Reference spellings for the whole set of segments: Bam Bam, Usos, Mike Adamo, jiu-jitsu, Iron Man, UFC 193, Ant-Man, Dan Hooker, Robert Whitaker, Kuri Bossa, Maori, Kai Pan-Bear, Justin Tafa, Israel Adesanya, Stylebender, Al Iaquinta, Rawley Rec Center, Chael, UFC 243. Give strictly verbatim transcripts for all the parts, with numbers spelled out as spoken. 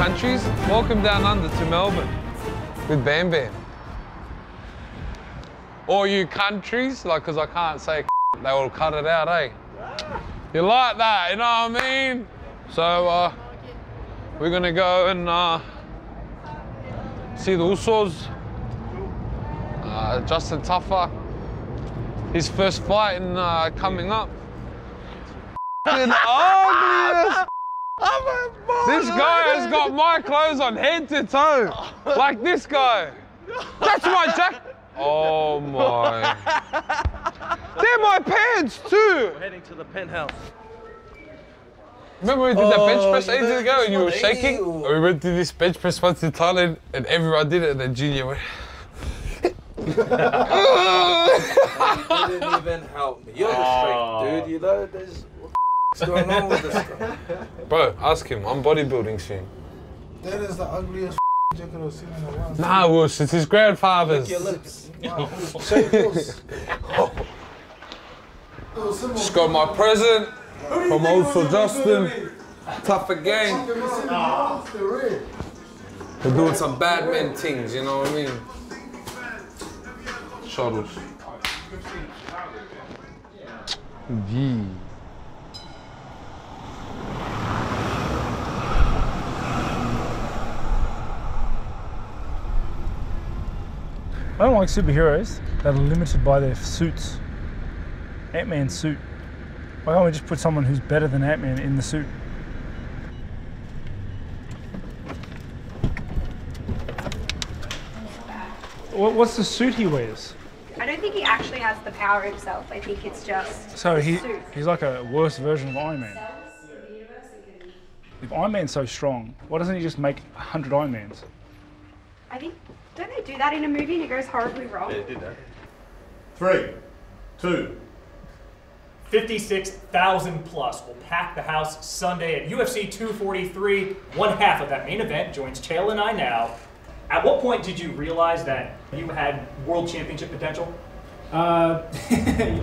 countries. Welcome down under to Melbourne with Bam Bam. All you countries, like, because I can't say they will cut it out, eh? You like that, you know what I mean? So uh, we're going to go and uh, see the Usos. Uh, Justin Tafa, his first fight in, uh, coming up. F***ing obvious. This guy has got my clothes on head to toe. Like this guy. That's my jacket. Oh my. They're my pants too. We're heading to the penthouse. Remember we did oh, that bench press ages ago and you were shaking? Ew. We went to this bench press once in Thailand and everyone did it and then Junior went. You didn't even help me. You're oh. the strength, dude. You know there's what's going on with this guy. Bro, ask him. I'm bodybuilding soon. That is the ugliest jacket I've seen in a while. Nah, Woosh, it's his grandfather's. Look your lips. Wow. Just got my present from Oso Justin. Tafa gang. We're doing some badman things, you know what I mean? Shuttles. Gee. I don't like superheroes that are limited by their suits. Ant-Man's suit. Why can't we just put someone who's better than Ant-Man in the suit? What's the suit he wears? I don't think he actually has the power himself. I think it's just so he suit. He's like a worse version of Iron Man. If Iron Man's so strong, why doesn't he just make a hundred Iron Mans? I think don't they do that in a movie and it goes horribly wrong? They did that. Three, two. fifty-six thousand plus will pack the house Sunday at U F C two forty-three. One half of that main event joins Chael and I now. At what point did you realize that you had world championship potential? Uh,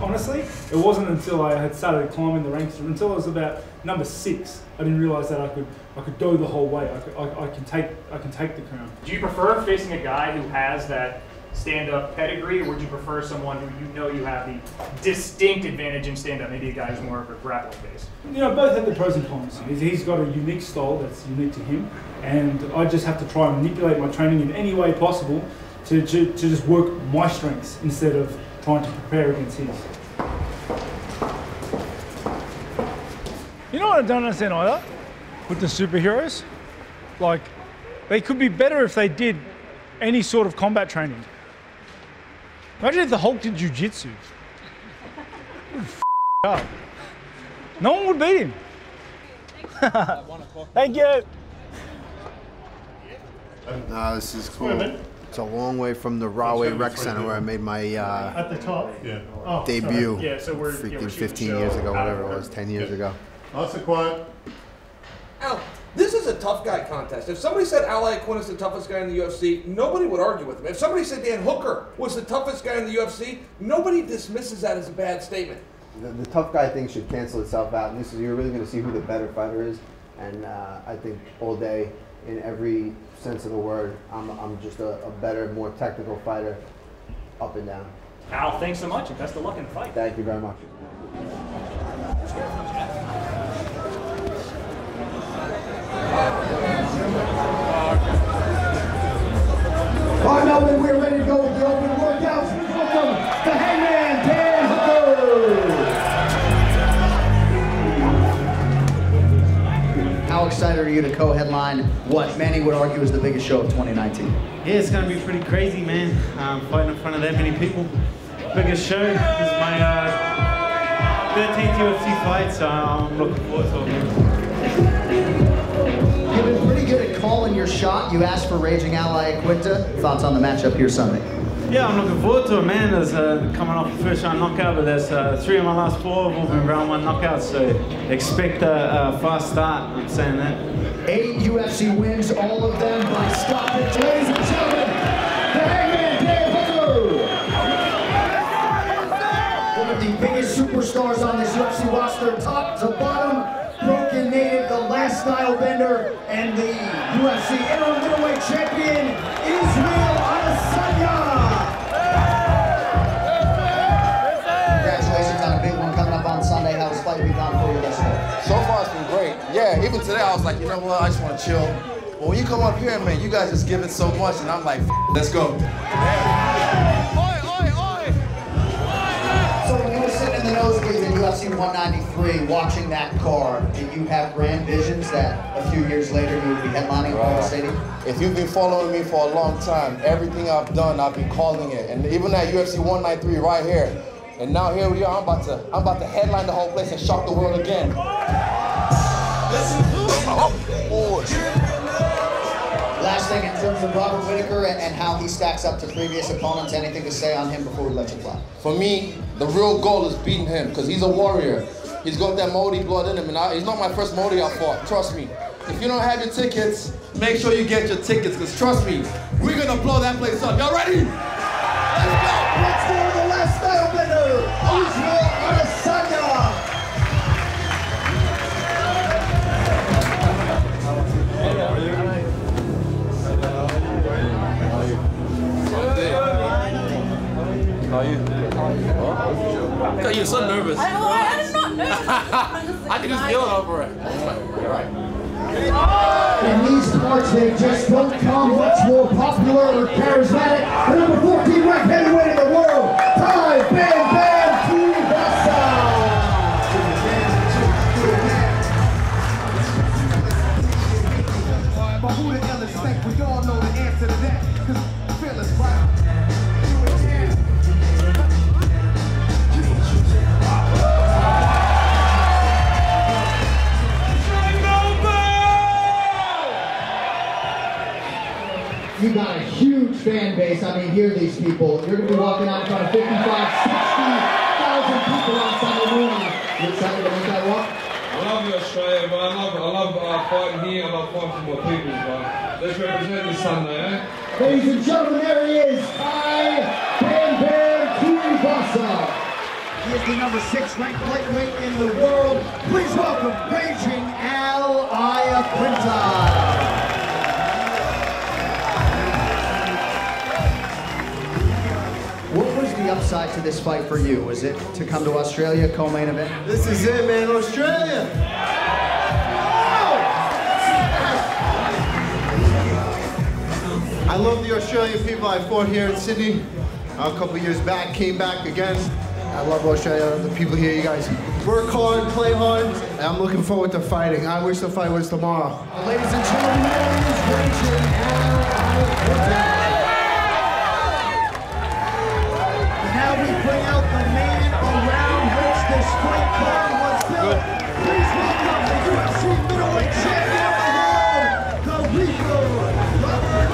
honestly, it wasn't until I had started climbing the ranks, until I was about number six, I didn't realize that I could I could go the whole way. I could, I, I can take I can take the crown. Do you prefer facing a guy who has that stand-up pedigree, or would you prefer someone who you know you have the distinct advantage in stand-up, maybe a guy who's more of a grappling base? You know, both have the pros and cons. He's, he's got a unique style that's unique to him, and I just have to try and manipulate my training in any way possible to, to, to just work my strengths instead of trying to prepare against his. You know what I don't understand either? With the superheroes? Like, they could be better if they did any sort of combat training. Imagine if the Hulk did jiu-jitsu. Up. No one would beat him. Thank you. Nah, this is cool. It's a long way from the Rawley Rec Center where I made my uh, At the top. Yeah. Oh, debut. Sorry. Yeah, so we're freaking yeah, fifteen years ago, whatever it was, ten years yeah. ago. Lots of quiet. Ow. This is a tough guy contest. If somebody said Al Iaquinta is the toughest guy in the U F C, nobody would argue with him. If somebody said Dan Hooker was the toughest guy in the U F C, nobody dismisses that as a bad statement. The, the tough guy thing should cancel itself out. And this is, you're really going to see who the better fighter is. And uh, I think all day, in every sense of the word, I'm, I'm just a, a better, more technical fighter up and down. Al, thanks so much. And best of luck in the fight. Thank you very much. All right, Melbourne, we're ready to go with the open workouts. Please welcome the Hangman, Dan Hooker. How excited are you to co-headline what many would argue is the biggest show of twenty nineteen? Yeah, it's going to be pretty crazy, man. Um, fighting in front of that many people. Biggest show. This is my uh, thirteenth U F C fight, so I'm looking forward to it. You've been pretty good at calling your shot. You asked for Raging Al Iaquinta. Thoughts on the matchup here Sunday? Yeah, I'm looking forward to it, man. There's uh, coming off the first round knockout, but there's uh, three of my last four have all been round one knockouts, so expect a, a fast start. I'm saying that. Eight U F C wins, all of them by stoppage. Ladies and gentlemen, the Hangman Dan Hooker. One of the biggest superstars on this U F C roster, top to bottom. Broken native, the last Stylebender. and the U F C interim middleweight champion, Israel Adesanya. Congratulations on a big one coming up on Sunday. How was fight week gone for you this year? So far it's been great. Yeah, even today I was like, you know what, I just want to chill. But when you come up here, man, you guys just give it so much, and I'm like, let's go. U F C one ninety-three, watching that card, did you have grand visions that a few years later you would be headlining Oklahoma City? If you've been following me for a long time, everything I've done, I've been calling it. And even at U F C one ninety-three right here. And now here we are, I'm about to, I'm about to headline the whole place and shock the world again. Last thing in terms of Robert Whitaker and, and how he stacks up to previous opponents, anything to say on him before we let you fly? For me, the real goal is beating him, because he's a warrior. He's got that Maori blood in him, and I, he's not my first Maori I fought, trust me. If you don't have your tickets, make sure you get your tickets, because trust me, we're going to blow that place up. Y'all ready? Let's go! Let's go to the last Stylebender, Israel Adesanya! How are you? Oh, you're so nervous. I know, I'm not nervous. I can just feel it over it. You're right. In these sports, they just don't come much more popular or charismatic. The number fourteen ranked heavyweight in the world, Kai Pan-Bear, Kuri Bossa. But who the hell is think? We all know the answer to that, because Phyllis Brown. You got a huge fan base. I mean, hear these people. You're going to be walking out in front of fifty-five, sixty thousand people on Sunday morning. You excited to make that walk? I love Australia, but I love, I love uh, fighting here. I love fighting for my people, but let's represent this Sunday, eh? Ladies and gentlemen, there he is, Kai Pan-Bear Kuri Bossa. He is the number six ranked lightweight in the world. Please welcome Beijing Al Iaquinta. Upside to this fight for you? Was it to come to Australia, co-main event? This is it, man, Australia! I love the Australian people. I fought here in Sydney a couple years back, came back again. I love Australia, I love the people here, you guys. Work hard, play hard, and I'm looking forward to fighting. I wish the fight was tomorrow. Ladies and gentlemen, now we bring out the man around which this fight card was built. Please welcome the U F C middleweight champion of the world, the Rico, Robert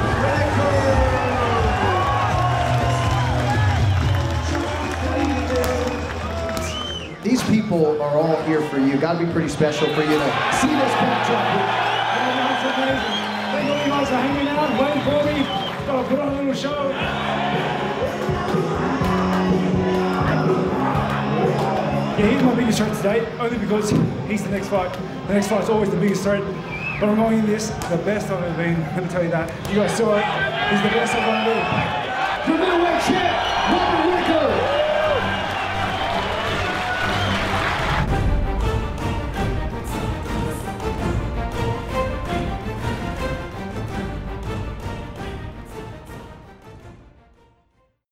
Whitaker. These people are all here for you. Got to be pretty special for you to see this picture. Thank you guys for hanging out, waiting for me. Gotta put on a little show. Yeah, he's my biggest threat today, only because he's the next fight. The next fight's always the biggest threat. But I'm going in this, the best I've ever been, let me tell you that. You guys saw it, he's the best I've ever been. The middleweight champ, Robert Whitaker.